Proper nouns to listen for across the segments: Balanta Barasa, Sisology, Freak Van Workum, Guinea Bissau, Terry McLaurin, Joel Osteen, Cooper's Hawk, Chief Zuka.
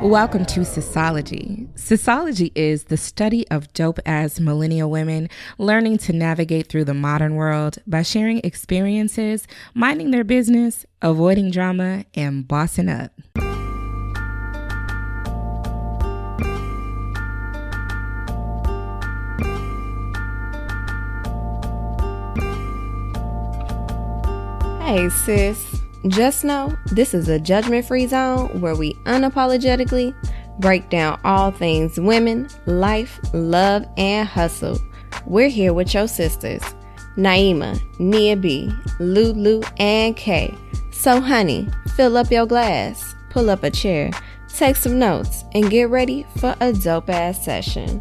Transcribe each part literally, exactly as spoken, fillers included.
Welcome to Sisology. Sisology is the study of dope-ass millennial women learning to navigate through the modern world by sharing experiences, minding their business, avoiding drama, and bossing up. Hey sis, just know this is a judgment-free zone where we unapologetically break down all things women, life, love, and hustle. We're here with your sisters, Naima, Nia B, Lulu, and Kay. So honey, fill up your glass, pull up a chair, take some notes, and get ready for a dope-ass session.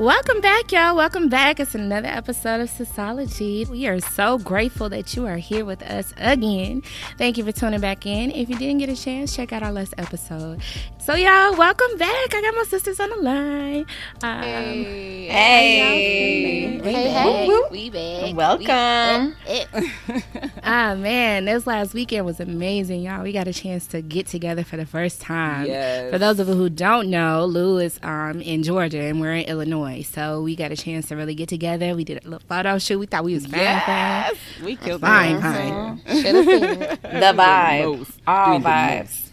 Welcome back, y'all. Welcome back. It's another episode of Sisology. We are so grateful that you are here with us again. Thank you for tuning back in. If you didn't get a chance, check out our last episode. So, y'all, welcome back. I got my sisters on the line. Um, hey. Hey. Hey, we hey, back. Hey. We back. Welcome. We back. Ah, man, this last weekend was amazing, y'all. We got a chance to get together for the first time. Yes. For those of you who don't know, Lou is um, in Georgia, and we're in Illinois. So we got a chance to really get together. We did a little photo shoot. We thought we was fine, yes. fine. We killed fine, fine. Should have seen it. The vibes, all vibes,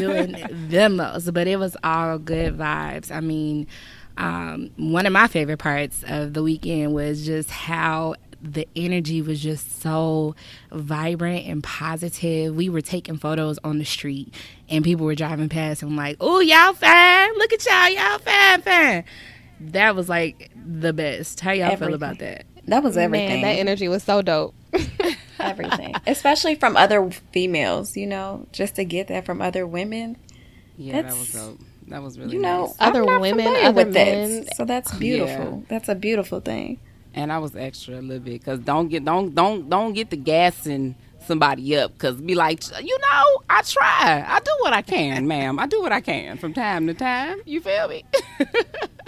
doing the most. But it was all good vibes. I mean, um, one of my favorite parts of the weekend was just how the energy was just so vibrant and positive. We were taking photos on the street, and people were driving past, and I'm like, "Oh, y'all fine! Look at y'all, y'all fine, fine." That was like the best. How y'all everything. feel about that? That was everything. Man, that energy was so dope. Everything. Especially from other females, you know, just to get that from other women. Yeah, that was dope. That was really, you know, nice. Other women, other with men. That. So that's beautiful. Yeah. That's a beautiful thing. And I was extra a little bit because don't get don't don't don't get the gassing somebody up, because be like, you know, I try. I do what I can, ma'am. I do what I can from time to time. You feel me?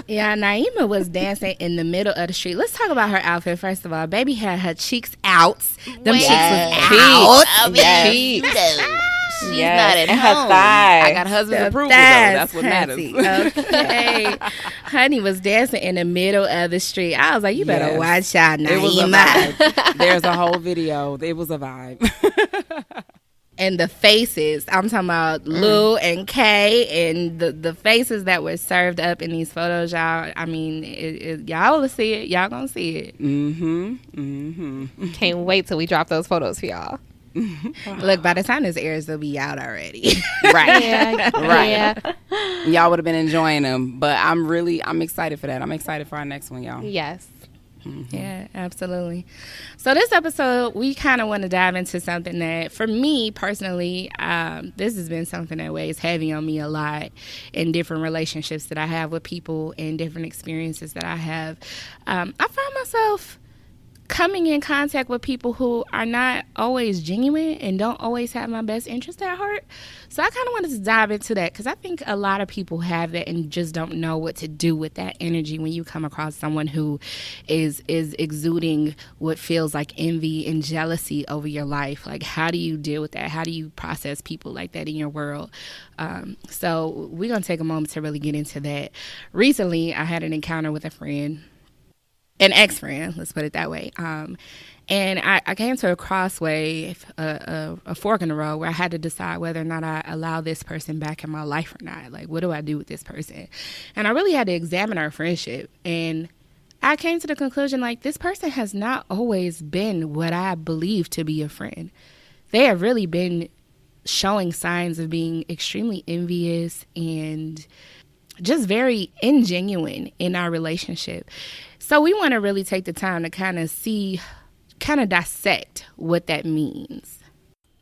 Yeah, Naima was dancing in the middle of the street. Let's talk about her outfit, first of all. Baby had her cheeks out. Them Wait. cheeks yes. was out. I mean, yes. She's, she's yes. not at and home. Her thigh. I got husband's the approval, thighs, though. That's honey. What matters. Okay. Honey was dancing in the middle of the street. I was like, you better yes. watch out, Naima. It was a vibe. There's a whole video. It was a vibe. And the faces, I'm talking about Lou and Kay, and the, the faces that were served up in these photos, y'all. I mean, it, it, y'all will see it. Y'all gonna see it. Mm-hmm. Mm-hmm. Can't wait till we drop those photos for y'all. Mm-hmm. Look, by the time this airs, they'll be out already. Right. Yeah. Right. Yeah. Y'all would have been enjoying them, but I'm really, I'm excited for that. I'm excited for our next one, y'all. Yes. Mm-hmm. Yeah, absolutely. So this episode, we kind of want to dive into something that, for me personally, um, this has been something that weighs heavy on me a lot in different relationships that I have with people and different experiences that I have. Um, I find myself coming in contact with people who are not always genuine and don't always have my best interest at heart. So I kind of wanted to dive into that, because I think a lot of people have that and just don't know what to do with that energy when you come across someone who is is exuding what feels like envy and jealousy over your life. Like, how do you deal with that? How do you process people like that in your world? Um, so we're going to take a moment to really get into that. Recently, I had an encounter with a friend. An ex-friend, let's put it that way. Um, and I, I came to a crossway, a, a, a fork in the road, where I had to decide whether or not I allow this person back in my life or not. Like, what do I do with this person? And I really had to examine our friendship. And I came to the conclusion, like, this person has not always been what I believe to be a friend. They have really been showing signs of being extremely envious and just very ingenuine in our relationship. So we want to really take the time to kind of see, kind of dissect what that means.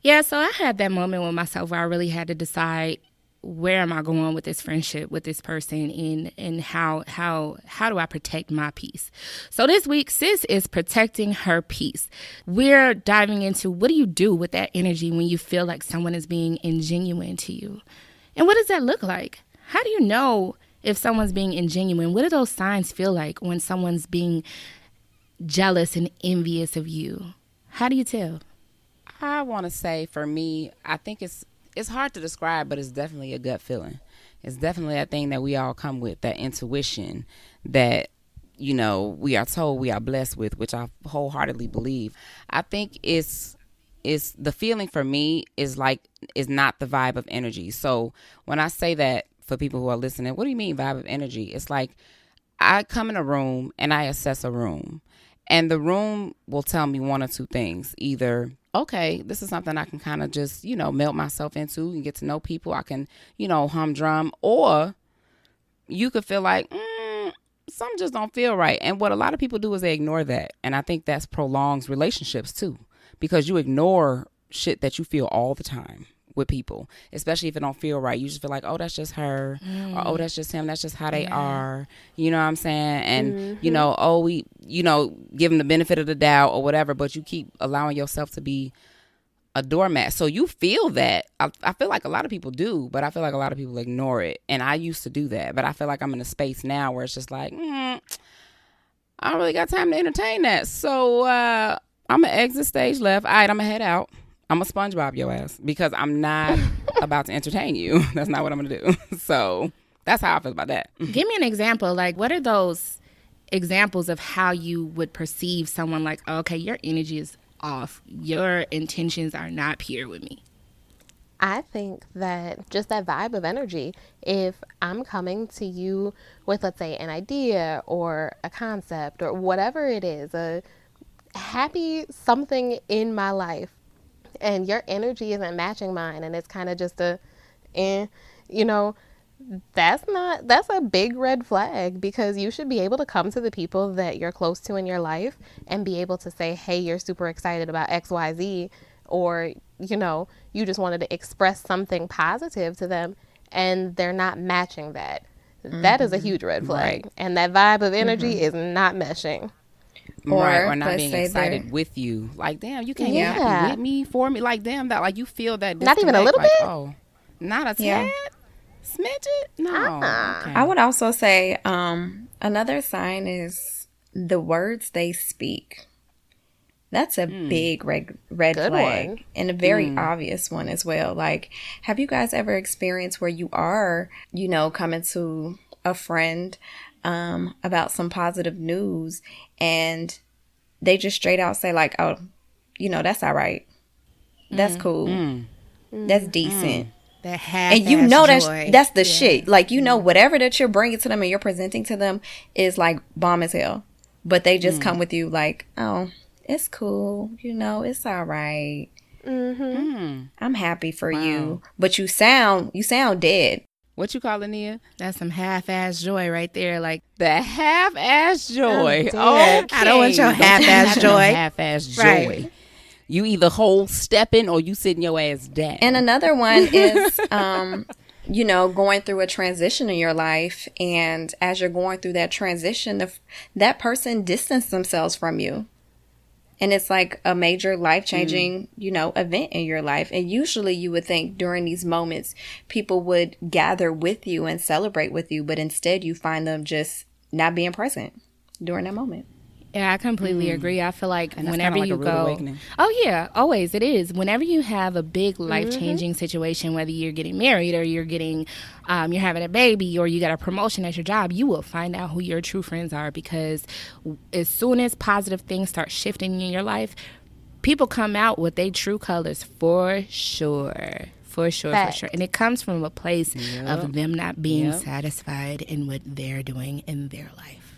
Yeah, so I had that moment with myself where I really had to decide, where am I going with this friendship with this person, and, and how how how do I protect my peace? So this week, sis is protecting her peace. We're diving into, what do you do with that energy when you feel like someone is being ingenuine to you? And what does that look like? How do you know if someone's being ingenuine? What do those signs feel like when someone's being jealous and envious of you? How do you tell? I want to say, for me, I think it's it's hard to describe, but it's definitely a gut feeling. It's definitely a thing that we all come with, that intuition that, you know, we are told we are blessed with, which I wholeheartedly believe. I think it's it's the feeling for me is like is not the vibe of energy. So when I say that, for people who are listening, what do you mean vibe of energy? It's like I come in a room and I assess a room, and the room will tell me one or two things. Either, okay, this is something I can kind of just, you know, melt myself into and get to know people. I can, you know, humdrum. Or you could feel like, mm, some just don't feel right. And what a lot of people do is they ignore that. And I think that's prolongs relationships too, because you ignore shit that you feel all the time with people, especially if it don't feel right. You just feel like, oh, that's just her, mm. or oh, that's just him, that's just how they yeah. are, you know what I'm saying? And mm-hmm. you know, oh, we, you know, give them the benefit of the doubt or whatever, but you keep allowing yourself to be a doormat. So you feel that. I, I feel like a lot of people do, but I feel like a lot of people ignore it, and I used to do that, but I feel like I'm in a space now where it's just like, mm, I don't really got time to entertain that, so uh, I'm gonna exit stage left, alright, I'm gonna head out, I'm going to SpongeBob your ass, because I'm not about to entertain you. That's not what I'm going to do. So that's how I feel about that. Give me an example. Like, what are those examples of how you would perceive someone like, oh, okay, your energy is off. Your intentions are not pure with me. I think that just that vibe of energy, if I'm coming to you with, let's say, an idea or a concept or whatever it is, a happy something in my life, and your energy isn't matching mine, and it's kind of just a, eh, you know, that's not, that's a big red flag, because you should be able to come to the people that you're close to in your life and be able to say, hey, you're super excited about X Y Z, or, you know, you just wanted to express something positive to them, and they're not matching that. Mm-hmm. That is a huge red flag, right. And that vibe of energy mm-hmm. is not meshing. Or, right, or not being excited they're... with you. Like, damn, you can't yeah. be happy with me, for me. Like, damn, that, like, you feel that disconnect. Not even a little like, bit? Oh, not a tad? Yeah. Smidge it? No. Uh-uh. Okay. I would also say um, another sign is the words they speak. That's a mm. big red, red flag one. And a very mm. obvious one as well. Like, have you guys ever experienced where you are, you know, coming to a friend Um, about some positive news, and they just straight out say like, oh, you know, that's all right. That's mm, cool. Mm, that's decent. Mm, that half-ass and you know that's, that's the yeah. shit. Like, you know, whatever that you're bringing to them and you're presenting to them is like bomb as hell. But they just mm. come with you like, oh, it's cool. You know, it's all right. Mm-hmm. Mm. I'm happy for wow. you. But you sound, you sound dead. What you calling Nia? That's some half-ass joy right there. Like, the half-ass joy. Oh, okay. I don't want your half-ass joy. half-ass joy. Right. You either whole stepping or you sitting your ass down. And another one is, um, you know, going through a transition in your life. And as you're going through that transition, the, that person distanced themselves from you. And it's like a major life-changing, mm. you know, event in your life. And usually you would think during these moments, people would gather with you and celebrate with you. But instead, you find them just not being present during that moment. Yeah, I completely mm. agree. I feel like and whenever like you go, oh yeah, always it is. Whenever you have a big life-changing mm-hmm. situation, whether you're getting married or you're getting, um, you're having a baby or you got a promotion at your job, you will find out who your true friends are, because as soon as positive things start shifting in your life, people come out with their true colors for sure. For sure, Fact. for sure. And it comes from a place yep. of them not being yep. satisfied in what they're doing in their life.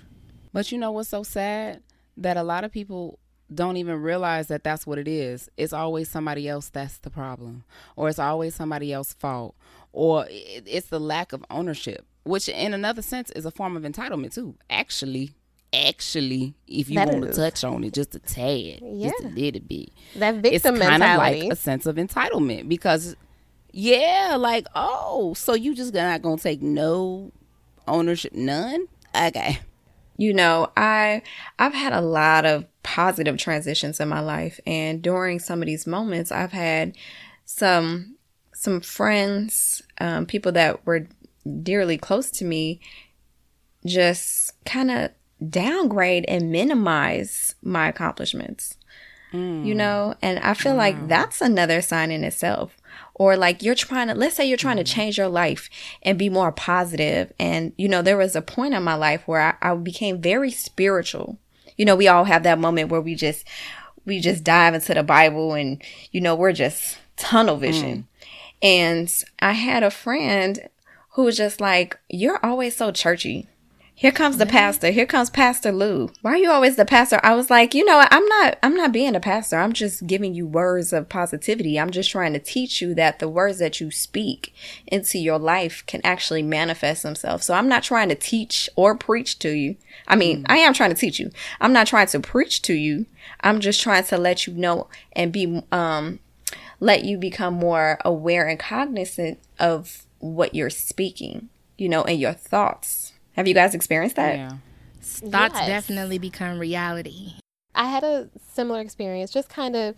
But you know what's so sad? That a lot of people don't even realize that that's what it is. It's always somebody else that's the problem, or it's always somebody else's fault, or it's the lack of ownership, which in another sense is a form of entitlement too. Actually, actually, if you that want is. to touch on it just a tad, yeah. just a little bit, that victim mentality. It's kind mentality. of like a sense of entitlement, because yeah, like, oh, so you just not gonna take no ownership, none? Okay. You know, I, I've had a lot of positive transitions in my life. And during some of these moments, I've had some some friends, um, people that were dearly close to me, just kind of downgrade and minimize my accomplishments. mm. you know? And I feel mm. like that's another sign in itself. Or like you're trying to, let's say you're trying to change your life and be more positive. And, you know, there was a point in my life where I, I became very spiritual. You know, we all have that moment where we just, we just dive into the Bible and, you know, we're just tunnel vision. Mm. And I had a friend who was just like, you're always so churchy. Here comes the pastor. Here comes Pastor Lou. Why are you always the pastor? I was like, you know, I'm not, I'm not being a pastor. I'm just giving you words of positivity. I'm just trying to teach you that the words that you speak into your life can actually manifest themselves. So I'm not trying to teach or preach to you. I mean, mm. I am trying to teach you. I'm not trying to preach to you. I'm just trying to let you know and be, um, let you become more aware and cognizant of what you're speaking, you know, and your thoughts. Have you guys experienced that? Yeah. Thoughts yes. definitely become reality. I had a similar experience, just kind of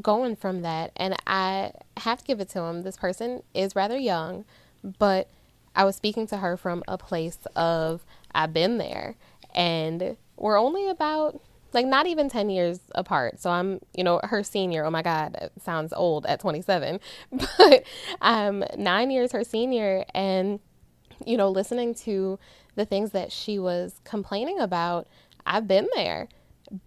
going from that. And I have to give it to him. This person is rather young, but I was speaking to her from a place of I've been there. And we're only about, like, not even ten years apart. So I'm, you know, her senior. Oh, my God, that sounds old at twenty-seven. But I'm nine years her senior. And, you know, listening to the things that she was complaining about, I've been there.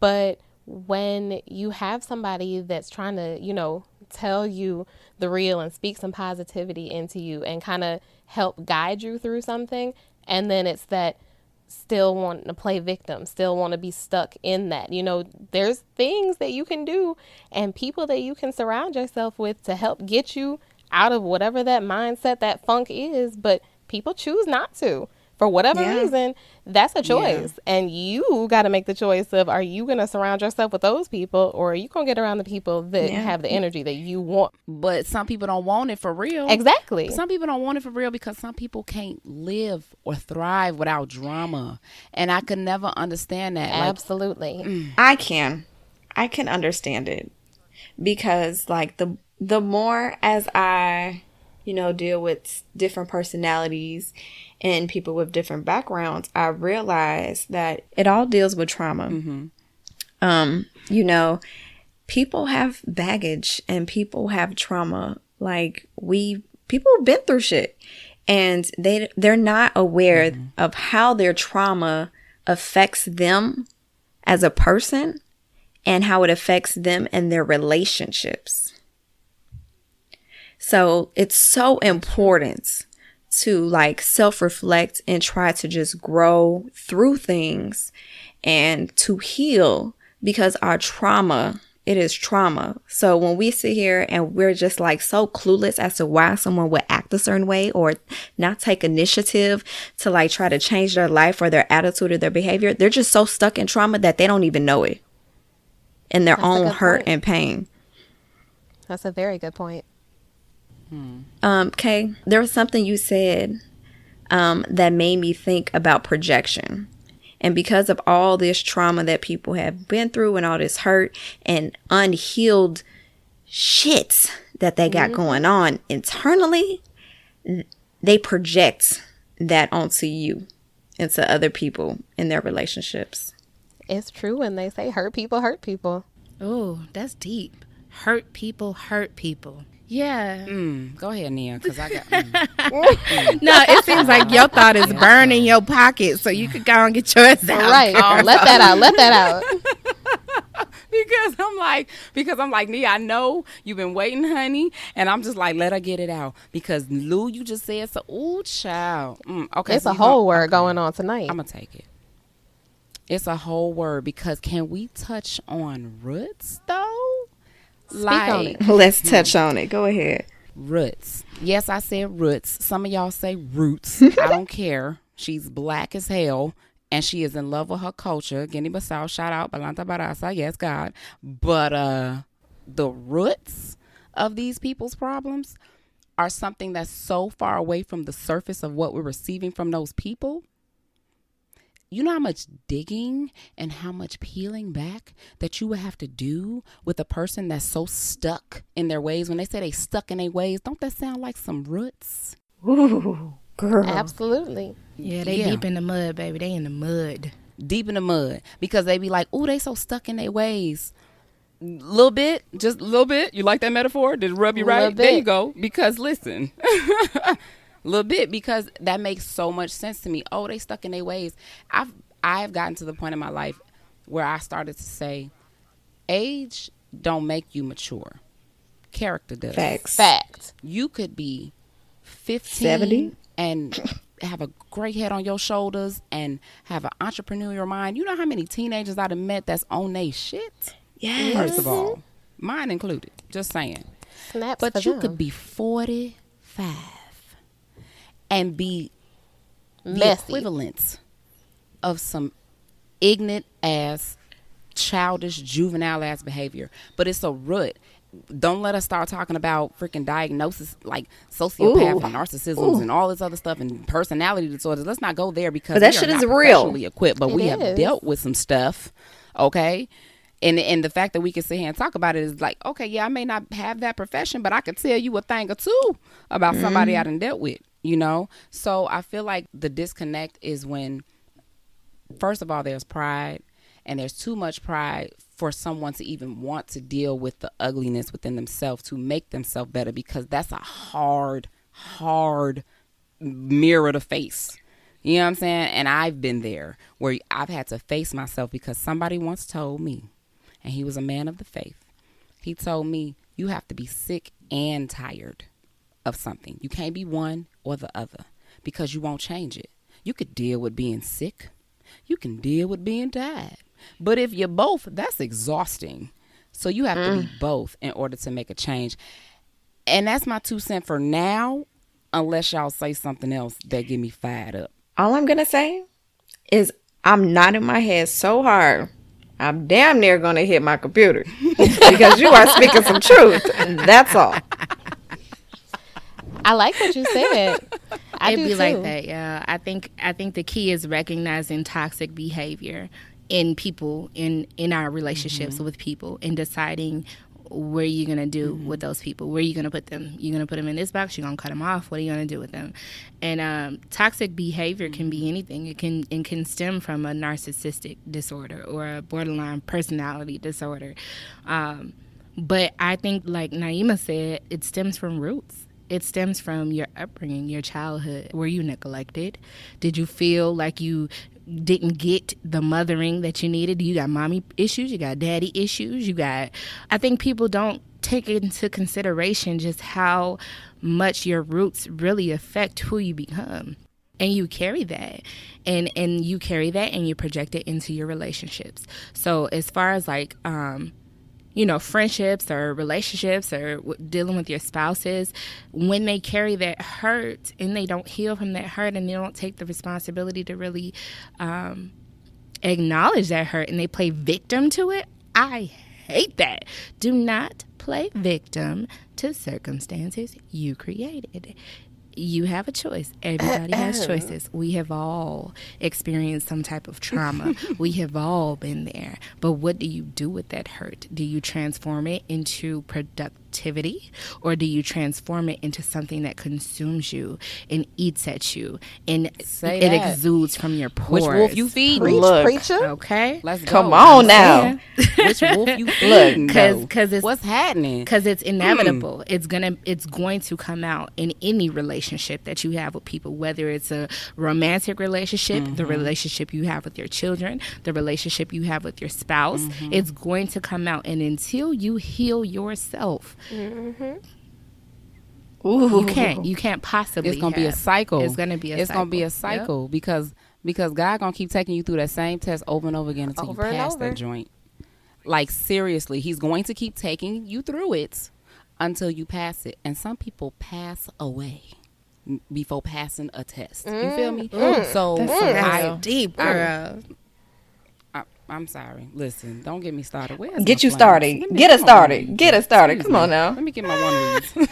But when you have somebody that's trying to, you know, tell you the real and speak some positivity into you and kind of help guide you through something, and then it's that still wanting to play victim, still want to be stuck in that, you know, there's things that you can do and people that you can surround yourself with to help get you out of whatever that mindset, that funk is, but people choose not to. For whatever yeah. reason, that's a choice. Yeah. And you got to make the choice of, are you going to surround yourself with those people, or are you going to get around the people that yeah. have the energy that you want? But some people don't want it for real. Exactly. Some people don't want it for real because some people can't live or thrive without drama. And I could never understand that. Absolutely. Like, mm. I can. I can understand it because, like, the the more as I, you know, deal with different personalities and people with different backgrounds, I realized that it all deals with trauma. Mm-hmm. Um, you know, people have baggage and people have trauma. Like, we, people have been through shit, and they, they're not aware mm-hmm. of how their trauma affects them as a person and how it affects them and their relationships. So it's so important to, like, self-reflect and try to just grow through things and to heal, because our trauma, it is trauma. So when we sit here and we're just, like, so clueless as to why someone would act a certain way or not take initiative to, like, try to change their life or their attitude or their behavior, they're just so stuck in trauma that they don't even know it, in their That's own hurt point. And pain. That's a very good point. Hmm. Um, Kay, there was something you said um, that made me think about projection. And because of all this trauma that people have been through and all this hurt and unhealed shit that they got mm-hmm. going on internally, they project that onto you and to other people in their relationships. It's true when they say hurt people hurt people. Oh, that's deep. Hurt people hurt people. Yeah. Mm, go ahead, Nia, because I got... Mm, mm. No, it seems like your thought is yeah, burning your pocket, so you could go and get yours out. Right. Oh, let that out. Let that out. because I'm like, because I'm like, Nia, I know you've been waiting, honey, and I'm just like, let her get it out. Because, Lou, you just said, so, ooh, child. Mm, okay, it's so a whole word okay. going on tonight. I'm going to take it. It's a whole word, because can we touch on roots, though? Speak like, on it. Let's touch on it. Go ahead. Roots. Yes, I said roots. Some of y'all say roots. I don't care. She's black as hell, and she is in love with her culture. Guinea Bissau, shout out, Balanta Barasa. Yes, God. But uh, the roots of these people's problems are something that's so far away from the surface of what we're receiving from those people. You know how much digging and how much peeling back that you would have to do with a person that's so stuck in their ways? When they say they stuck in their ways, don't that sound like some roots? Ooh, girl. Absolutely. Yeah, they yeah. deep in the mud, baby. They in the mud. Deep in the mud. Because they be like, ooh, they so stuck in their ways. little bit, just a little bit. You like that metaphor? Did it rub you right? There you go. Because listen, a little bit, because that makes so much sense to me. Oh, they stuck in their ways. I've I've gotten to the point in my life where I started to say, age don't make you mature. Character does. Facts. Fact. You could be fifteen, seventy, and have a great head on your shoulders and have an entrepreneurial mind. You know how many teenagers I've met that's on they shit? Yes. First of all, mine included. Just saying. Snaps but you them. could be forty-five and be messy, the equivalent of some ignorant ass, childish, juvenile ass behavior. But it's a root. Don't let us start talking about freaking diagnosis like sociopath Ooh. and narcissisms Ooh. and all this other stuff and personality disorders. Let's not go there, because but that we shit are is not real. Professionally equipped, but it we is. have dealt with some stuff, okay? And and the fact that we can sit here and talk about it is like, okay, yeah, I may not have that profession, but I could tell you a thing or two about mm. somebody I done dealt with, you know? So I feel like the disconnect is when, first of all, there's pride, and there's too much pride for someone to even want to deal with the ugliness within themselves to make themselves better, because that's a hard, hard mirror to face. You know what I'm saying? And I've been there where I've had to face myself, because somebody once told me, and he was a man of the faith, he told me, you have to be sick and tired of something. You can't be one or the other, because you won't change it. You could deal with being sick. You can deal with being tired. But if you're both, that's exhausting. So you have mm. to be both in order to make a change. And that's my two cents for now, unless y'all say something else that get me fired up. All I'm going to say is I'm nodding my head so hard, I'm damn near going to hit my computer, because you are speaking some truth. And that's all. I like what you said. I It'd do be too. like that, yeah. I think I think the key is recognizing toxic behavior in people, in, in our relationships mm-hmm. with people, and deciding what are you going to do mm-hmm. with those people? Where are you going to put them? You're going to put them in this box? You're going to cut them off? What are you going to do with them? And um, toxic behavior can be anything. It can it can stem from a narcissistic disorder or a borderline personality disorder. Um, but I think, like Naima said, it stems from roots. It stems from your upbringing, your childhood. Were you neglected? Did you feel like you didn't get the mothering that you needed? You got mommy issues. You got daddy issues. You got... I think people don't take into consideration just how much your roots really affect who you become. And you carry that. And, and you carry that and you project it into your relationships. So as far as like... um. you know, friendships or relationships or w- dealing with your spouses, when they carry that hurt and they don't heal from that hurt and they don't take the responsibility to really um, acknowledge that hurt and they play victim to it, I hate that. Do not play victim to circumstances you created. You have a choice. Everybody has choices. We have all experienced some type of trauma. We have all been there. But what do you do with that hurt? Do you transform it into productivity, or do you transform it into something that consumes you and eats at you and Say it that. exudes from your pores? Which wolf you feed? Preach, Look, preacher. Okay, let's go. Come on now. Which wolf you feed? Because it's what's happening. Because it's inevitable. Mm. It's gonna. It's going to come out in any relationship. Relationship that you have with people, whether it's a romantic relationship, mm-hmm. the relationship you have with your children, the relationship you have with your spouse, mm-hmm. it's going to come out. And until you heal yourself, mm-hmm. Ooh. you can't you can't possibly. It's gonna have. be a cycle. It's gonna be a it's cycle. gonna be a cycle yep. because because God gonna keep taking you through that same test over and over again until over you pass that joint. Like seriously, He's going to keep taking you through it until you pass it. And some people pass away before passing a test. Mm. You feel me? Mm. So I deep girl. I, I, I'm sorry. Listen, don't get me started. Where's get you started. Me, get us started. Get us started. Come on now. Let me get my one weed.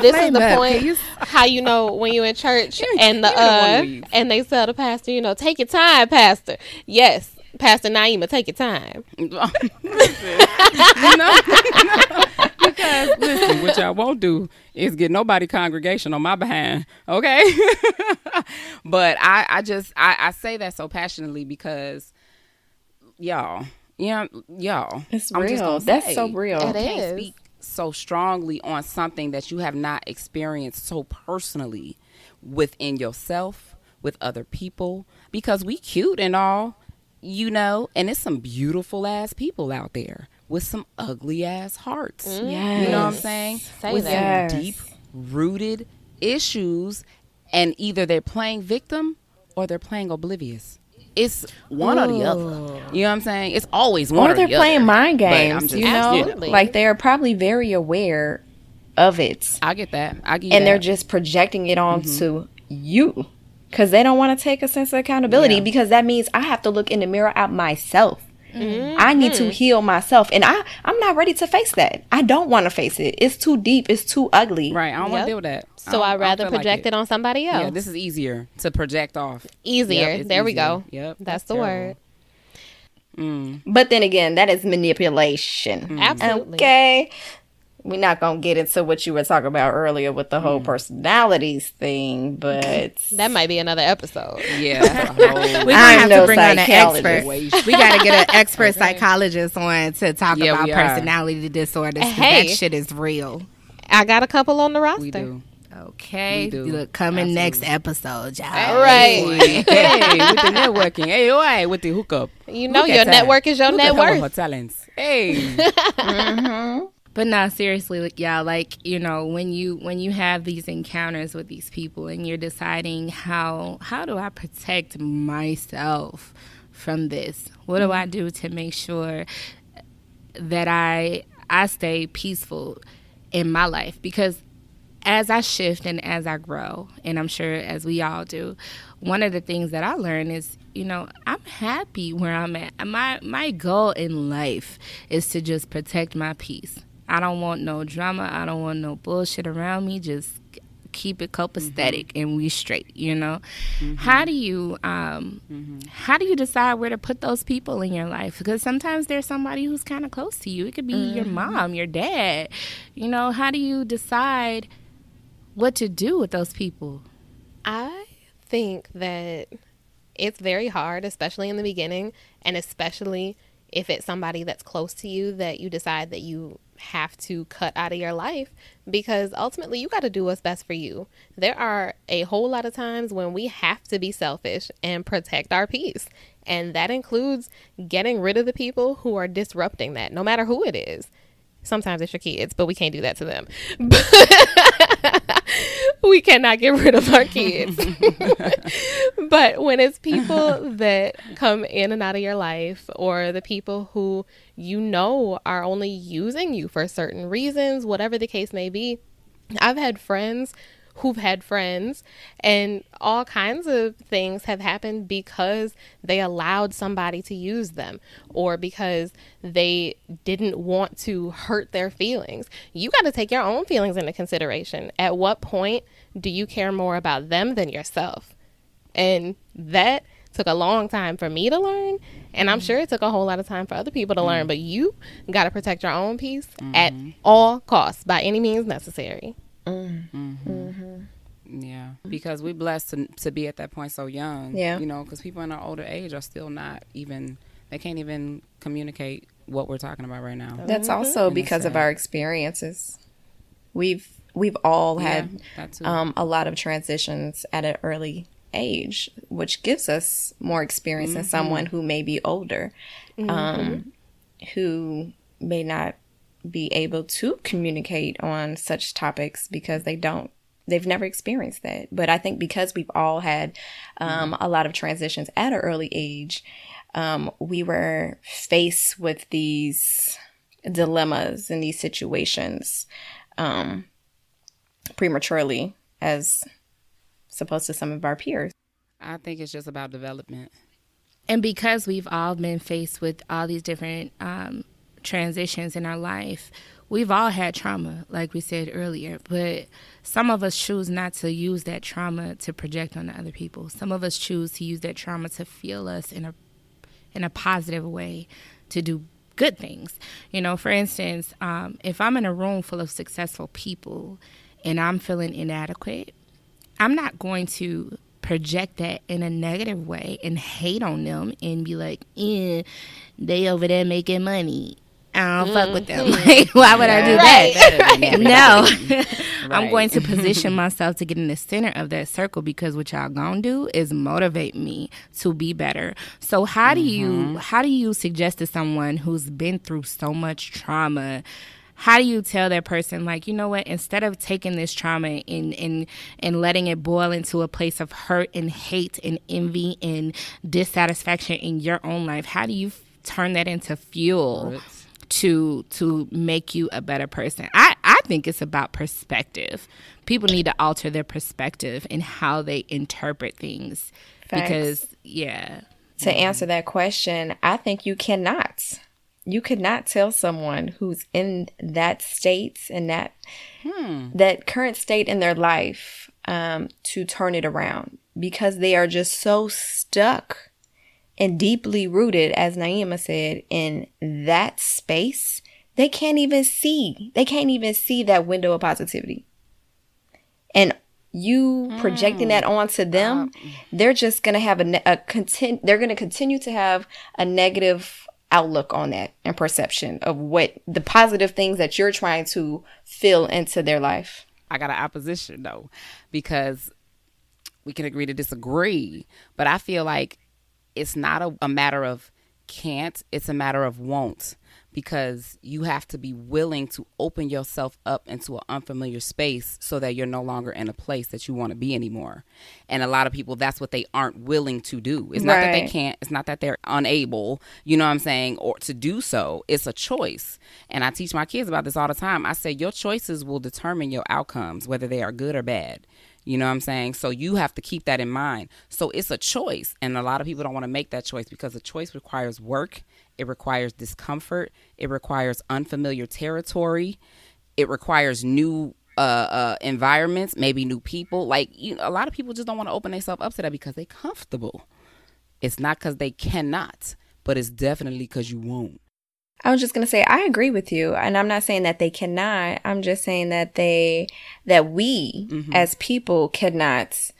This is the point. How you know when you're in church you, and the uh and they tell the pastor, you know, take your time, pastor. Yes. Pastor Naima, take your time. Listen, no, no, because listen, what y'all won't do is get nobody congregation on my behind, okay? But I, I just, I, I say that so passionately because, y'all, Yeah, y'all. It's I'm real. That's say, so real. It you is. Speak so strongly on something that you have not experienced so personally within yourself, with other people, because we cute and all, you know, and it's some beautiful ass people out there with some ugly ass hearts. Mm. Yes. You know what I'm saying? Say with that. Some deep rooted issues, and either they're playing victim or they're playing oblivious. It's one Ooh. Or the other. You know what I'm saying? It's always one or, or the other. Or they're playing mind games, just, you know? Absolutely. Like, they're probably very aware of it. I get that. I get and that. And they're just projecting it onto mm-hmm. you because they don't want to take a sense of accountability yeah. because that means I have to look in the mirror at myself. Mm-hmm. I need to heal myself, and I, I'm not ready to face that. I don't want to face it. It's too deep. It's too ugly. Right. I don't yep. want to deal with that. So I'd rather project like it. it on somebody else. Yeah, this is easier to project off. Easier. Yep, there easier. We go. Yep. That's, that's the terrible. Word. Mm. But then again, that is manipulation. Mm. Absolutely. Okay. We're not going to get into what you were talking about earlier with the whole mm. personalities thing, but... That might be another episode. Yeah. We're going to have to bring on an expert. We got to get an expert okay. psychologist on to talk yeah, about personality disorders. Hey, that shit is real. I got a couple on the roster. We do. Okay. We do. Look, coming Absolutely. Next episode, y'all. All right. Hey, hey, with the networking. Hey, all right, with the hookup. You know, your network is your network. Look at some of her talents. Hey. mm-hmm. But no, seriously, like, y'all, like, you know, when you when you have these encounters with these people and you're deciding how how do I protect myself from this? What do I do to make sure that I I stay peaceful in my life? Because as I shift and as I grow, and I'm sure as we all do, one of the things that I learn is, you know, I'm happy where I'm at. My my goal in life is to just protect my peace. I don't want no drama. I don't want no bullshit around me. Just keep it copacetic mm-hmm. and we straight, you know? Mm-hmm. How do you um, mm-hmm. how do you decide where to put those people in your life? Because sometimes there's somebody who's kind of close to you. It could be mm-hmm. your mom, your dad. You know, how do you decide what to do with those people? I think that it's very hard, especially in the beginning, and especially if it's somebody that's close to you that you decide that you have to cut out of your life, because ultimately you got to do what's best for you. There are a whole lot of times when we have to be selfish and protect our peace, and that includes getting rid of the people who are disrupting that, no matter who it is. Sometimes it's your kids, but we can't do that to them. We cannot get rid of our kids. But when it's people that come in and out of your life, or the people who you know are only using you for certain reasons, whatever the case may be, I've had friends who've had friends, and all kinds of things have happened because they allowed somebody to use them, or because they didn't want to hurt their feelings. You got to take your own feelings into consideration. At what point do you care more about them than yourself? And that took a long time for me to learn, and I'm mm-hmm. sure it took a whole lot of time for other people to mm-hmm. learn, but you got to protect your own peace mm-hmm. at all costs, by any means necessary. Mm-hmm. Mm-hmm. Yeah, because we're blessed to, to be at that point so young. Yeah, you know, because people in our older age are still not even, they can't even communicate what we're talking about right now. That's mm-hmm. also and because of our experiences. We've we've all had yeah, um, a lot of transitions at an early age, which gives us more experience mm-hmm. than someone who may be older, mm-hmm. um, who may not be able to communicate on such topics because they don't, they've never experienced that. But I think because we've all had um, mm-hmm. a lot of transitions at an early age, um, we were faced with these dilemmas and these situations um, prematurely, as opposed to some of our peers. I think it's just about development. And because we've all been faced with all these different um transitions in our life, we've all had trauma, like we said earlier, but some of us choose not to use that trauma to project on other people. Some of us choose to use that trauma to feel us in a in a positive way, to do good things. You know, for instance, um, if I'm in a room full of successful people and I'm feeling inadequate, I'm not going to project that in a negative way and hate on them and be like, eh, they over there making money. I don't mm-hmm. fuck with them. Like, why would right. I do that? Right. No. Right. I'm going to position myself to get in the center of that circle, because what y'all gonna do is motivate me to be better. So how mm-hmm. do you how do you suggest to someone who's been through so much trauma, how do you tell that person, like, you know what, instead of taking this trauma and, and, and letting it boil into a place of hurt and hate and envy and dissatisfaction in your own life, how do you f- turn that into fuel Ritz. to to make you a better person? I, I think it's about perspective. People need to alter their perspective and how they interpret things. Facts. Because, yeah. To answer that question, I think you cannot. You could not tell someone who's in that state and that hmm. that current state in their life um, to turn it around, because they are just so stuck and deeply rooted, as Naima said, in that space. They can't even see. They can't even see that window of positivity. And you projecting mm. that onto them, um. they're just going to have a, a content. They're going to continue to have a negative outlook on that and perception of what the positive things that you're trying to fill into their life. I got an opposition though, because we can agree to disagree, but I feel like it's not a, a matter of can't, it's a matter of won't, because you have to be willing to open yourself up into an unfamiliar space so that you're no longer in a place that you want to be anymore. And a lot of people, that's what they aren't willing to do. It's not right. that they can't. It's not that they're unable, you know what I'm saying, or to do so. It's a choice. And I teach my kids about this all the time. I say your choices will determine your outcomes, whether they are good or bad. You know what I'm saying? So you have to keep that in mind. So it's a choice. And a lot of people don't want to make that choice, because a choice requires work. It requires discomfort. It requires unfamiliar territory. It requires new uh, uh, environments, maybe new people. Like, you know, a lot of people just don't want to open themselves up to that because they're comfortable. It's not because they cannot, but it's definitely because you won't. I was just going to say, I agree with you. And I'm not saying that they cannot. I'm just saying that they, that we mm-hmm. as people cannot,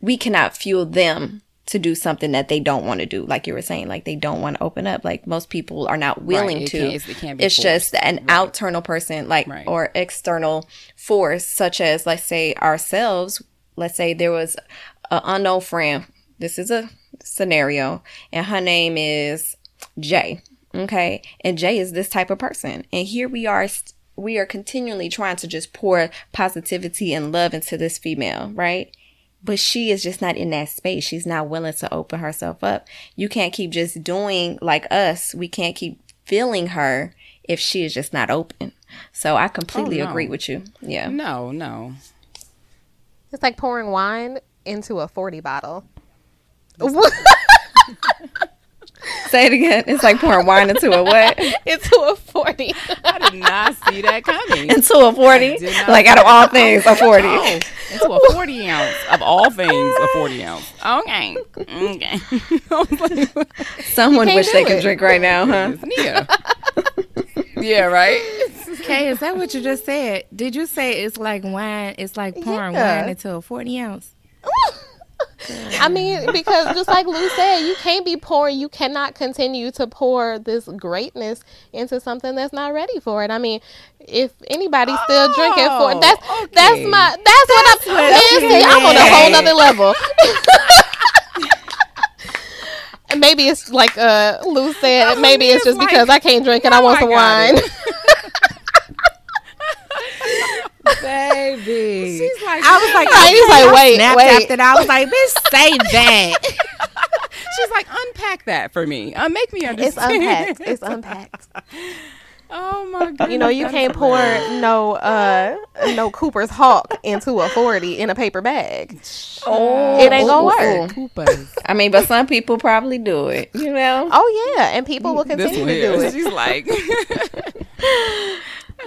we cannot fuel them to do something that they don't want to do. Like you were saying, like they don't want to open up. Like most people are not willing right. it to. Can, it's, it can be it's just an right. outternal person, like, right. or external force, such as, let's say, ourselves. Let's say there was an unknown friend. This is a scenario. And her name is Jay. Okay, and Jay is this type of person, and here we are, st- we are continually trying to just pour positivity and love into this female, right? But she is just not in that space. She's not willing to open herself up. You can't keep just doing like us. We can't keep feeling her if she is just not open. So I completely oh, no. agree with you. Yeah. No, no. It's like pouring wine into a forty bottle. What? Say it again. It's like pouring wine into a what? Into a forty. I did not see that coming. Into a forty? Like out of all things, a forty. Oh, into a forty ounce. Of all things, a forty ounce. Okay. Okay. Someone wish they it. could drink right now, huh? Yeah. Yeah, right? Kay, is that what you just said? Did you say it's like wine? It's like pouring yeah. wine into a forty ounce? Ooh. I mean, because just like Lou said, you can't be pouring. You cannot continue to pour this greatness into something that's not ready for it. I mean, if anybody's still oh, drinking for it, that's okay. that's my that's, that's what I'm what okay. I'm on a whole nother level. And maybe it's like uh, Lou said. Maybe it's just like, because I can't drink and oh I want some wine. Baby, she's like, I was like, I was like, wait, I wait. After that, I was like, bitch, say that. She's like, unpack that for me. Uh, make me understand. It's unpacked. It's unpacked. Oh my god! You know, you can't pour no, uh, no Cooper's Hawk into a forty in a paper bag. Oh, it ain't gonna ooh, work. Ooh, I mean, but some people probably do it. You know? Oh yeah, and people will continue to do it. She's like.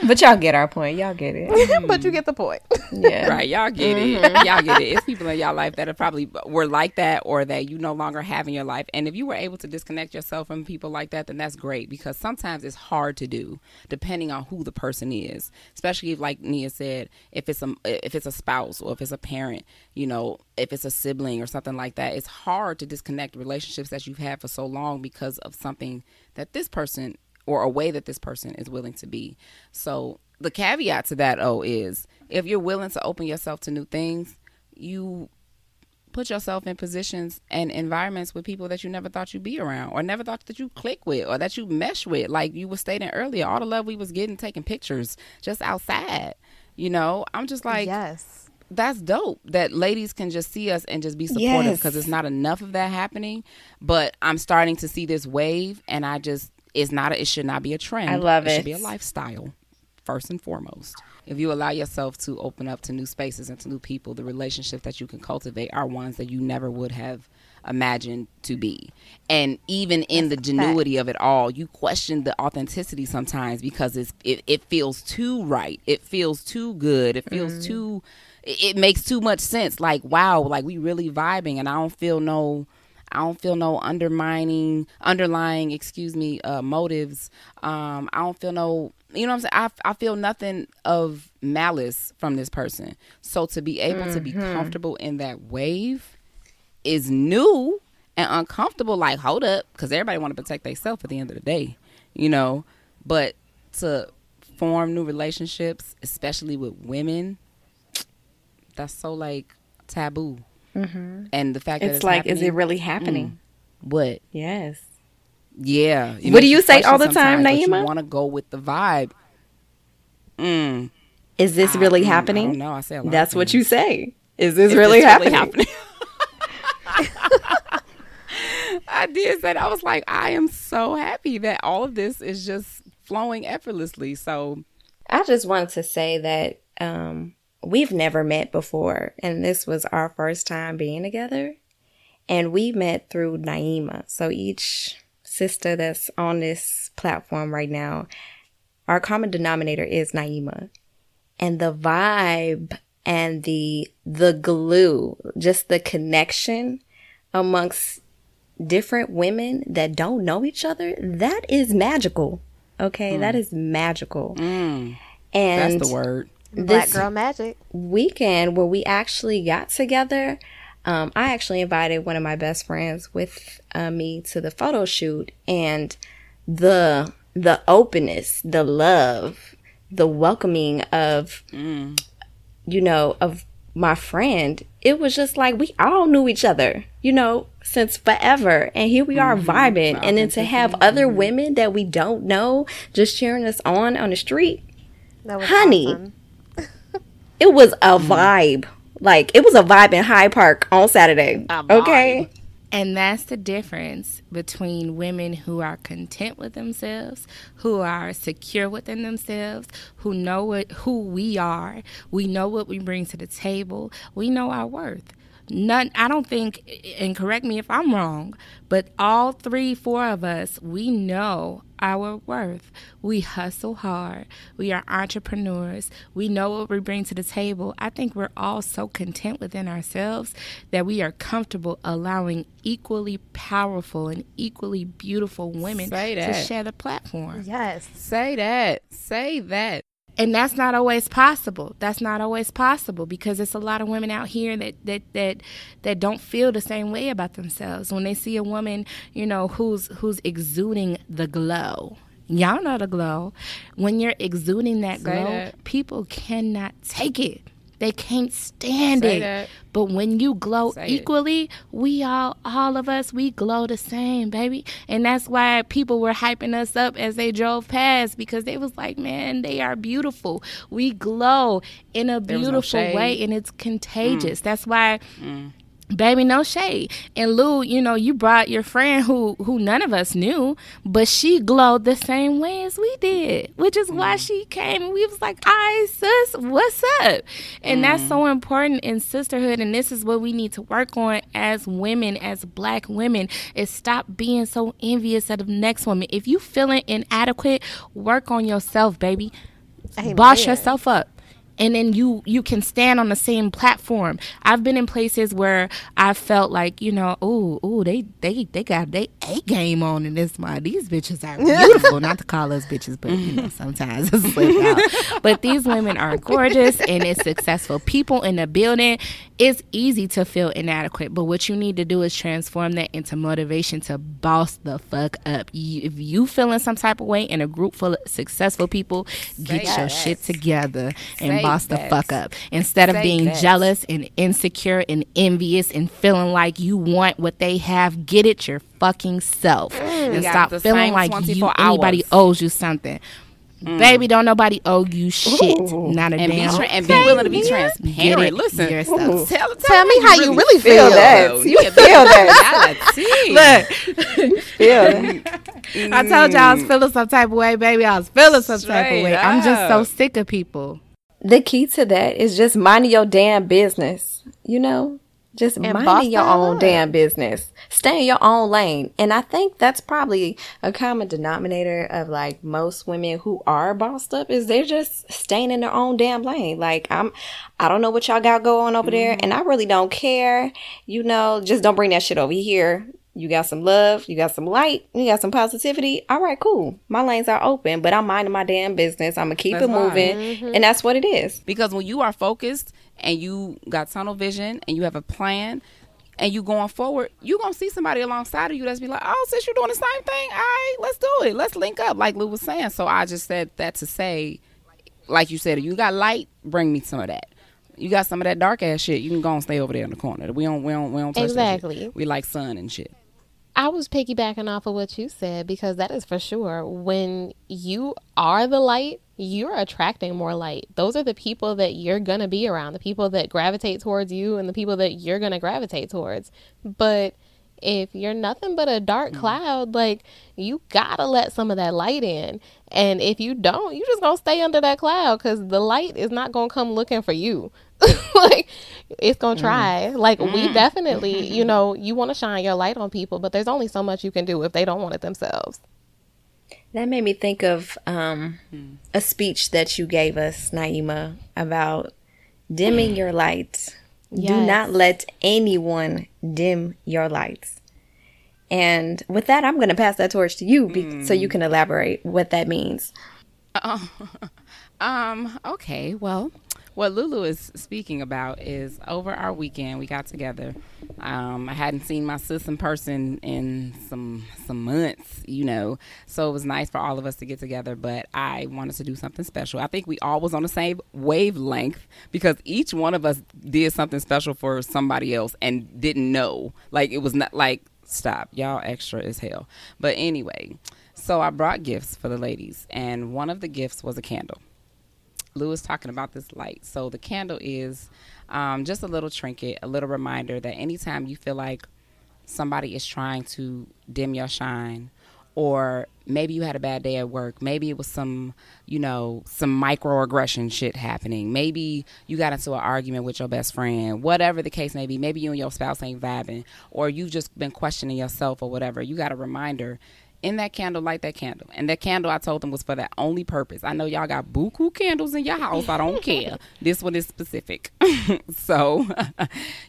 But y'all get our point. Y'all get it. Mm. But you get the point. Yeah. Right. Y'all get mm-hmm. it. Y'all get it. It's people in y'all life that are probably were like that or that you no longer have in your life. And if you were able to disconnect yourself from people like that, then that's great, because sometimes it's hard to do depending on who the person is. Especially if, like Nia said, if it's a, if it's a spouse or if it's a parent, you know, if it's a sibling or something like that, it's hard to disconnect relationships that you've had for so long because of something that this person or a way that this person is willing to be. So the caveat to that, oh, is if you're willing to open yourself to new things, you put yourself in positions and environments with people that you never thought you'd be around or never thought that you click with or that you mesh with. Like you were stating earlier, all the love we was getting, taking pictures just outside, you know, I'm just like, yes, that's dope that ladies can just see us and just be supportive, because yes. it's not enough of that happening. But I'm starting to see this wave, and I just, It's not. A, it should not be a trend. I love it. It should be a lifestyle, first and foremost. If you allow yourself to open up to new spaces and to new people, the relationships that you can cultivate are ones that you never would have imagined to be. And even in the genuity of it all, you question the authenticity sometimes because it's, it, it feels too right. It feels too good. It feels mm. too, it, it makes too much sense. Like, wow, like we really vibing, and I don't feel no... I don't feel no undermining, underlying, excuse me, uh, motives. Um, I don't feel no, you know what I'm saying? I, I feel nothing of malice from this person. So to be able mm-hmm. to be comfortable in that wave is new and uncomfortable. Like, hold up, because everybody want to protect themselves at the end of the day, you know. But to form new relationships, especially with women, that's so, like, taboo. Mm-hmm. And the fact that it's, it's like, is it really happening? Mm. What? Yes. Yeah. What do you say all the time, Naima? You want to go with the vibe. Mm. Is this I, really mm, happening? I don't know. I say a lot. That's what you say. Is this, is really, this happening? really happening? I did say that. I was like, I am so happy that all of this is just flowing effortlessly. So I just wanted to say that. Um, We've never met before, and this was our first time being together, and we met through Naima. So each sister that's on this platform right now, our common denominator is Naima, and the vibe and the the glue, just the connection amongst different women that don't know each other, that is magical, okay? Mm. That is magical. Mm. And that's the word. Black this girl magic weekend where we actually got together. Um, I actually invited one of my best friends with uh, me to the photo shoot, and the the openness, the love, the welcoming of, mm. you know, of my friend. It was just like we all knew each other, you know, since forever. And here we are mm-hmm. vibing. And then to have mm-hmm. other women that we don't know just cheering us on on the street. That was honey. Awesome. It was a vibe. Like, it was a vibe in Hyde Park on Saturday. Okay? And that's the difference between women who are content with themselves, who are secure within themselves, who know what, who we are. We know what we bring to the table. We know our worth. None, I don't think, and correct me if I'm wrong, but all three, four of us, we know our worth. We hustle hard. We are entrepreneurs. We know what we bring to the table. I think we're all so content within ourselves that we are comfortable allowing equally powerful and equally beautiful women to share the platform. Yes. Say that. Say that. And that's not always possible. That's not always possible because it's a lot of women out here that, that that that don't feel the same way about themselves. When they see a woman, you know, who's who's exuding the glow. Y'all know the glow. When you're exuding that glow, that. people cannot take it. They can't stand Say it. That. But when you glow Say equally, it. we all, all of us, we glow the same, baby. And that's why people were hyping us up as they drove past, because they was like, man, they are beautiful. We glow in a there beautiful no way, and it's contagious. Mm. That's why... Mm. Baby, no shade. And Lou, you know, you brought your friend who, who none of us knew, but she glowed the same way as we did, which is mm. why she came. And we was like, all right, sis, what's up? And mm. that's so important in sisterhood. And this is what we need to work on as women, as black women, is stop being so envious of the next woman. If you feeling inadequate, work on yourself, baby. Amen. Boss yourself up. And then you, you can stand on the same platform. I've been in places where I felt like, you know, oh, oh, they, they, they got they A game on in this mod. These bitches are beautiful. Not to call us bitches, but you know, sometimes it's slipped out. But these women are gorgeous and it's successful. People in the building, it's easy to feel inadequate. But what you need to do is transform that into motivation to boss the fuck up. You, if you feeling some type of way in a group full of successful people, Say get yes. your shit together and Say boss the fuck up. Instead of Say being yes. jealous and insecure and envious and feeling like you want what they have, get it your fucking self. Mm, and stop feeling like you, anybody owes you something. Mm. Baby, don't nobody owe you shit. Ooh. Not a and damn be tra- And be willing to be transparent. Get it. Listen, tell, tell, tell me how you really, really feel, feel that. Though. You feel that. Look, feel that. I told y'all I was feeling some type of way, baby. I was feeling some Straight type of way. Up. I'm just so sick of people. The key to that is just minding your damn business. You know? Just and minding your own up. damn business. Stay in your own lane. And I think that's probably a common denominator of like most women who are bossed up is they're just staying in their own damn lane. Like, I'm, I don't know what y'all got going over mm-hmm. there and I really don't care. You know, just don't bring that shit over here. You got some love, you got some light, you got some positivity. All right, cool. My lanes are open, but I'm minding my damn business. I'm going to keep that's it moving. Mm-hmm. And that's what it is. Because when you are focused and you got tunnel vision and you have a plan and you going forward, you're going to see somebody alongside of you that's be like, oh, since you're doing the same thing, all right, let's do it. Let's link up, like Lou was saying. So I just said that to say, like you said, you got light, bring me some of that. You got some of that dark ass shit, you can go and stay over there in the corner. We don't, we don't, we don't touch exactly. that shit. We like sun and shit. I was piggybacking off of what you said because that is for sure. When you are the light, you're attracting more light. Those are the people that you're going to be around, the people that gravitate towards you and the people that you're going to gravitate towards. But if you're nothing but a dark cloud, like you got to let some of that light in. And if you don't, you just going to stay under that cloud because the light is not going to come looking for you. Like it's gonna try. Mm. Like mm. we definitely, you know, you want to shine your light on people, but there's only so much you can do if they don't want it themselves. That made me think of um, mm. a speech that you gave us, Naima, about dimming mm. your light. Yes. Do not let anyone dim your lights. And with that, I'm going to pass that torch to you, be- mm. so you can elaborate what that means. Oh, um. Okay. Well. What Lulu is speaking about is over our weekend, we got together. Um, I hadn't seen my sis in person in some some months, you know, so it was nice for all of us to get together, but I wanted to do something special. I think we all was on the same wavelength because each one of us did something special for somebody else and didn't know. Like, it was not like, stop, y'all extra as hell. But anyway, so I brought gifts for the ladies, and one of the gifts was a candle. Lou is talking about this light. So the candle is um, just a little trinket, a little reminder that anytime you feel like somebody is trying to dim your shine, or maybe you had a bad day at work, maybe it was some, you know, some microaggression shit happening. Maybe you got into an argument with your best friend, whatever the case may be. Maybe you and your spouse ain't vibing, or you've just been questioning yourself or whatever. You got a reminder in that candle, light that candle. And that candle, I told them, was for that only purpose. I know y'all got buku candles in your house. I don't care. This one is specific. So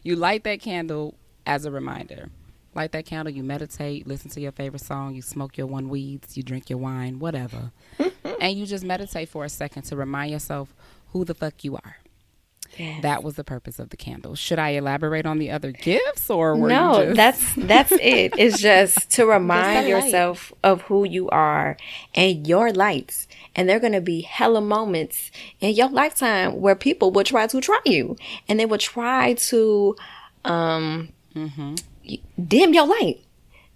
you light that candle as a reminder. Light that candle. You meditate. Listen to your favorite song. You smoke your one weeds. You drink your wine. Whatever. And you just meditate for a second to remind yourself who the fuck you are. Yes. That was the purpose of the candle. Should I elaborate on the other gifts, or were no? You just... that's that's it. It's just to remind just yourself of who you are and your lights. And there are going to be hella moments in your lifetime where people will try to try you, and they will try to um, mm-hmm. dim your light.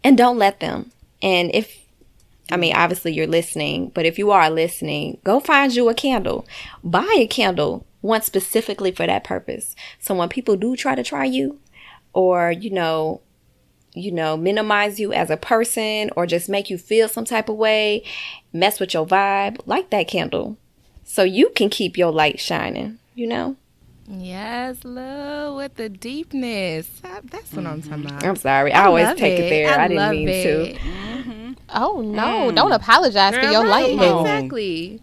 And don't let them. And if I mean, obviously you're listening, but if you are listening, go find you a candle, buy a candle. One specifically for that purpose. So when people do try to try you, or, you know, you know, minimize you as a person, or just make you feel some type of way, mess with your vibe, light that candle so you can keep your light shining, you know? Yes, Lou, with the deepness. That's what I'm talking about. I'm sorry. I, I always take it, it there. I, I didn't mean it. to. Mm-hmm. Oh, no. Mm. Don't apologize Girl, for your right. light. Exactly.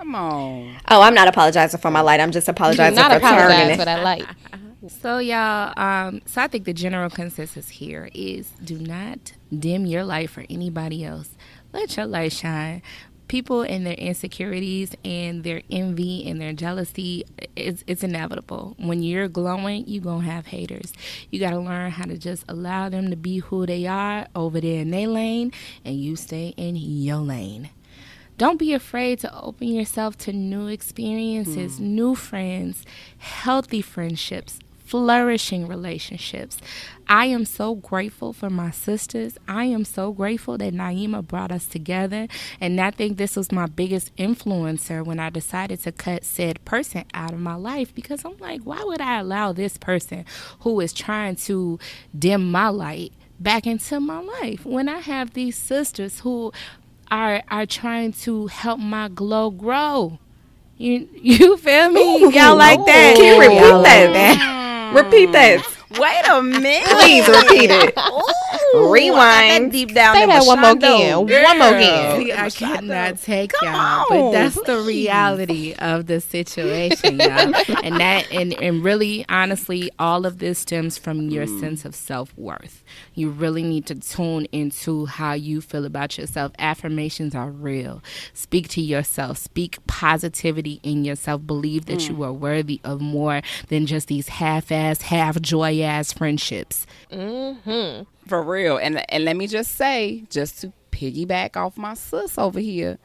Come on. Oh, I'm not apologizing for my light. I'm just apologizing not for apologizing for that light. So, y'all, um, so I think the general consensus here is do not dim your light for anybody else. Let your light shine. People and their insecurities and their envy and their jealousy, it's, it's inevitable. When you're glowing, you're going to have haters. You got to learn how to just allow them to be who they are over there in their lane, and you stay in your lane. Don't be afraid to open yourself to new experiences, mm. new friends, healthy friendships, flourishing relationships. I am so grateful for my sisters. I am so grateful that Naima brought us together. And I think this was my biggest influencer when I decided to cut said person out of my life, because I'm like, why would I allow this person who is trying to dim my light back into my life when I have these sisters who are are trying to help my glow grow? You, you feel me? Ooh, y'all like that? Can you repeat that? Repeat that. Wait a minute. Please repeat it. Ooh, rewind. Deep down. Say that one more again. Girl. One more again. See, I Machado. cannot take Come y'all, on, but that's please. the reality of the situation, y'all. And that, and, and really, honestly, all of this stems from your mm. sense of self-worth. You really need to tune into how you feel about yourself. Affirmations are real. Speak to yourself. Speak positivity in yourself. Believe that mm. you are worthy of more than just these half-ass, half-joy-ass friendships. Mm-hmm. For real. And, and let me just say, just to piggyback off my sis over here,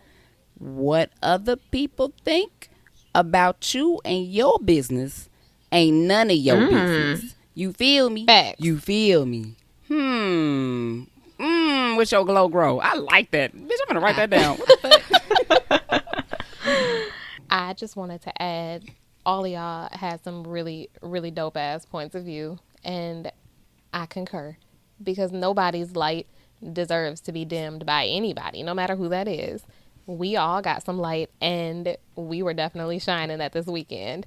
what other people think about you and your business ain't none of your mm. business. You feel me? Facts. You feel me? Hmm. Mmm. With your glow grow. I like that. Bitch, I'm going to write that down. What the fuck? I just wanted to add, all of y'all had some really, really dope ass points of view. And I concur, because nobody's light deserves to be dimmed by anybody, no matter who that is. We all got some light, and we were definitely shining that this weekend.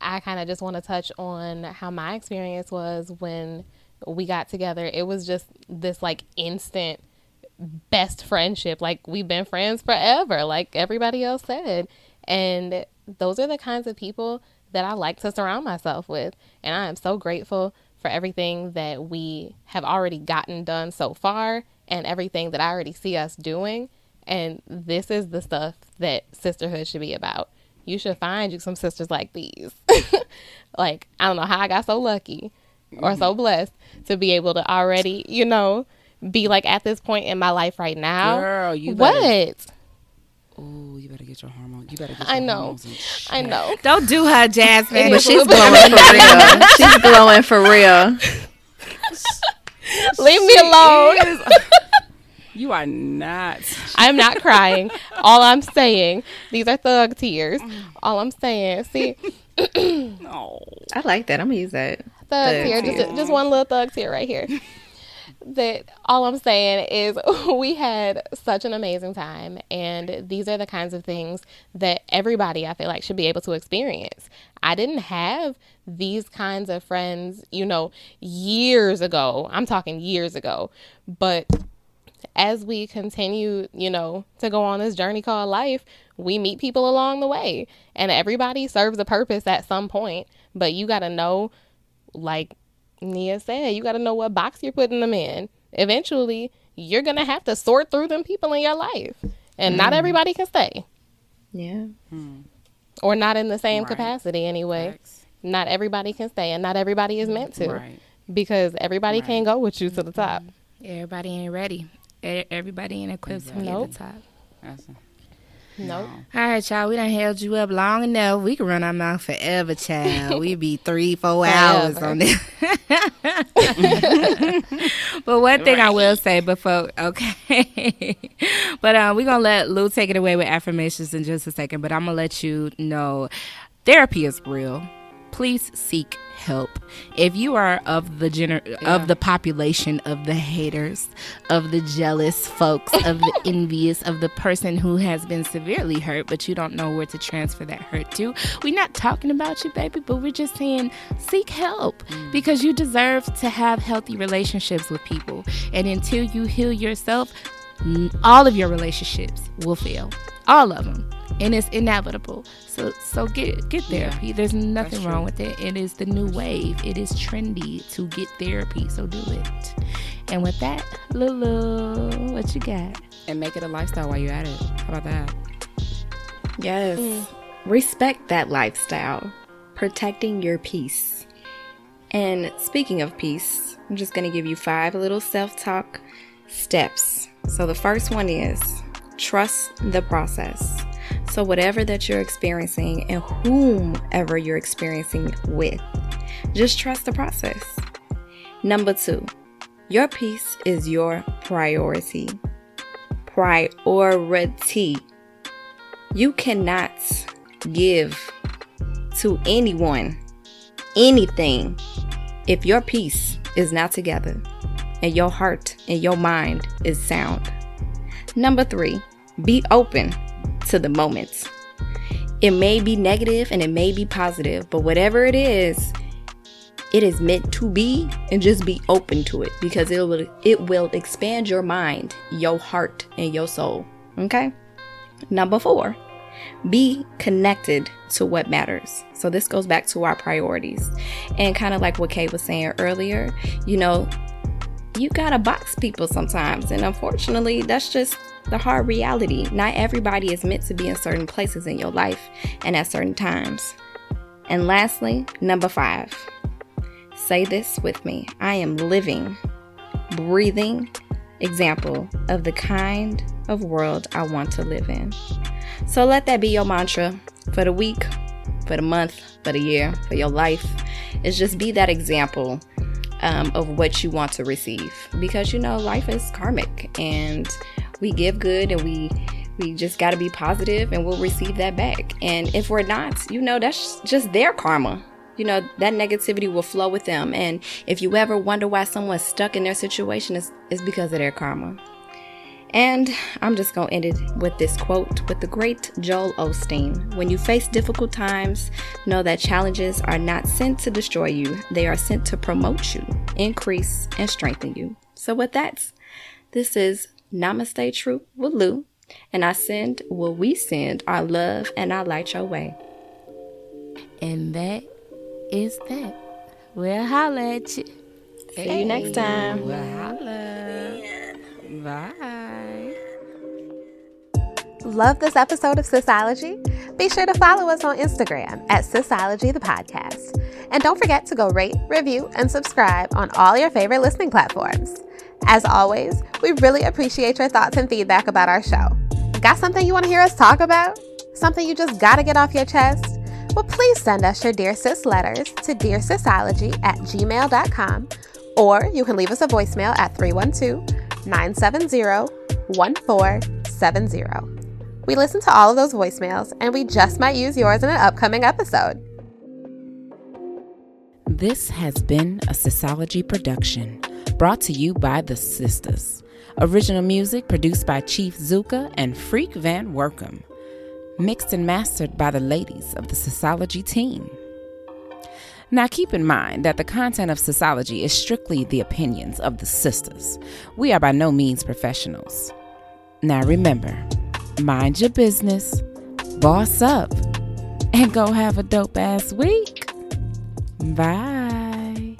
I kind of just want to touch on how my experience was when we got together. It was just this like instant best friendship. Like, we've been friends forever, like everybody else said. And those are the kinds of people that I like to surround myself with. And I am so grateful for everything that we have already gotten done so far and everything that I already see us doing. And this is the stuff that sisterhood should be about. You should find you some sisters like these. Like, I don't know how I got so lucky. Or so blessed to be able to already, you know, be like at this point in my life right now. Girl, you better, what? Oh, you better get your hormones. You better get your I know. hormones. I know. I know. Don't do her, Jasmine. But she's glowing for real. She's glowing for real. Leave she me alone. Is- You are not. I'm not crying. All I'm saying, these are thug tears. All I'm saying, see. No. I like that. I'm going to use that. Thug, thug tear. tear. Just, just one little thug tear right here. That all I'm saying is we had such an amazing time. And these are the kinds of things that everybody, I feel like, should be able to experience. I didn't have these kinds of friends, you know, years ago. I'm talking years ago. But as we continue, you know, to go on this journey called life, we meet people along the way, and everybody serves a purpose at some point. But you got to know, like Nia said, you got to know what box you're putting them in. Eventually, you're going to have to sort through them people in your life, and mm. not everybody can stay. Yeah. Mm. Or not in the same right. capacity anyway. Facts. Not everybody can stay, and not everybody is meant to, right. because everybody right. can't go with you to the top. Everybody ain't ready. Everybody ain't equipped to be at the top. Awesome. Nope. All right, y'all. We done held you up long enough. We can run our mouth forever, child. We be three, four hours on this. But one thing right. I will say before, okay. But um, we're going to let Lou take it away with affirmations in just a second. But I'm going to let you know therapy is real. Please seek help. If you are of the gener- yeah. of the population of the haters, of the jealous folks, of the envious, of the person who has been severely hurt, but you don't know where to transfer that hurt to, we're not talking about you, baby, but we're just saying seek help, mm. because you deserve to have healthy relationships with people. And until you heal yourself, all of your relationships will fail. All of them. and it's inevitable. So so get get therapy. Yeah, there's nothing wrong with it. It is the new wave. It is trendy to get therapy. So do it. And with that, Lulu, what you got? And make it a lifestyle while you're at it. How about that? Yes. Mm. Respect that lifestyle. Protecting your peace. And speaking of peace, I'm just going to give you five little self-talk steps. So the first one is trust the process. So whatever that you're experiencing and whomever you're experiencing with, just trust the process. Number two, your peace is your priority. Priority. You cannot give to anyone anything if your peace is not together and your heart and your mind is sound. Number three, be open to the moments. It may be negative and it may be positive, but whatever it is, it is meant to be, and just be open to it because it will it will expand your mind, your heart, and your soul. Okay? Number four, be connected to what matters. So this goes back to our priorities. And kind of like what Kay was saying earlier, you know, you gotta box people sometimes. And unfortunately, that's just the hard reality. Not everybody is meant to be in certain places in your life and at certain times. And lastly, number five, say this with me. I am living, breathing example of the kind of world I want to live in. So let that be your mantra for the week, for the month, for the year, for your life. It's just be that example um, of what you want to receive, because you know life is karmic and we give good and we we just got to be positive and we'll receive that back. And if we're not, you know, that's just their karma. You know, that negativity will flow with them. And if you ever wonder why someone's stuck in their situation, it's, it's because of their karma. And I'm just going to end it with this quote with the great Joel Osteen. When you face difficult times, know that challenges are not sent to destroy you. They are sent to promote you, increase, and strengthen you. So with that, this is Namaste Troop with Lou. And I send, well, we send our love and our light your way. And that is that. We'll holla at you. See hey, you next time. We'll holla. Yeah. Bye. Love this episode of Sisology? Be sure to follow us on Instagram at Sisology the Podcast. And don't forget to go rate, review, and subscribe on all your favorite listening platforms. As always, we really appreciate your thoughts and feedback about our show. Got something you want to hear us talk about? Something you just gotta get off your chest? Well, please send us your Dear Sis letters to dear sisology at gmail dot com, or you can leave us a voicemail at three one two, nine seven zero, one four seven zero. We listen to all of those voicemails, and we just might use yours in an upcoming episode. This has been a Sisology production, brought to you by the Sisters. Original music produced by Chief Zuka and Freak Van Workum. Mixed and mastered by the ladies of the Sisology team. Now keep in mind that the content of Sisology is strictly the opinions of the Sisters. We are by no means professionals. Now remember, mind your business, boss up, and go have a dope ass week. Bye.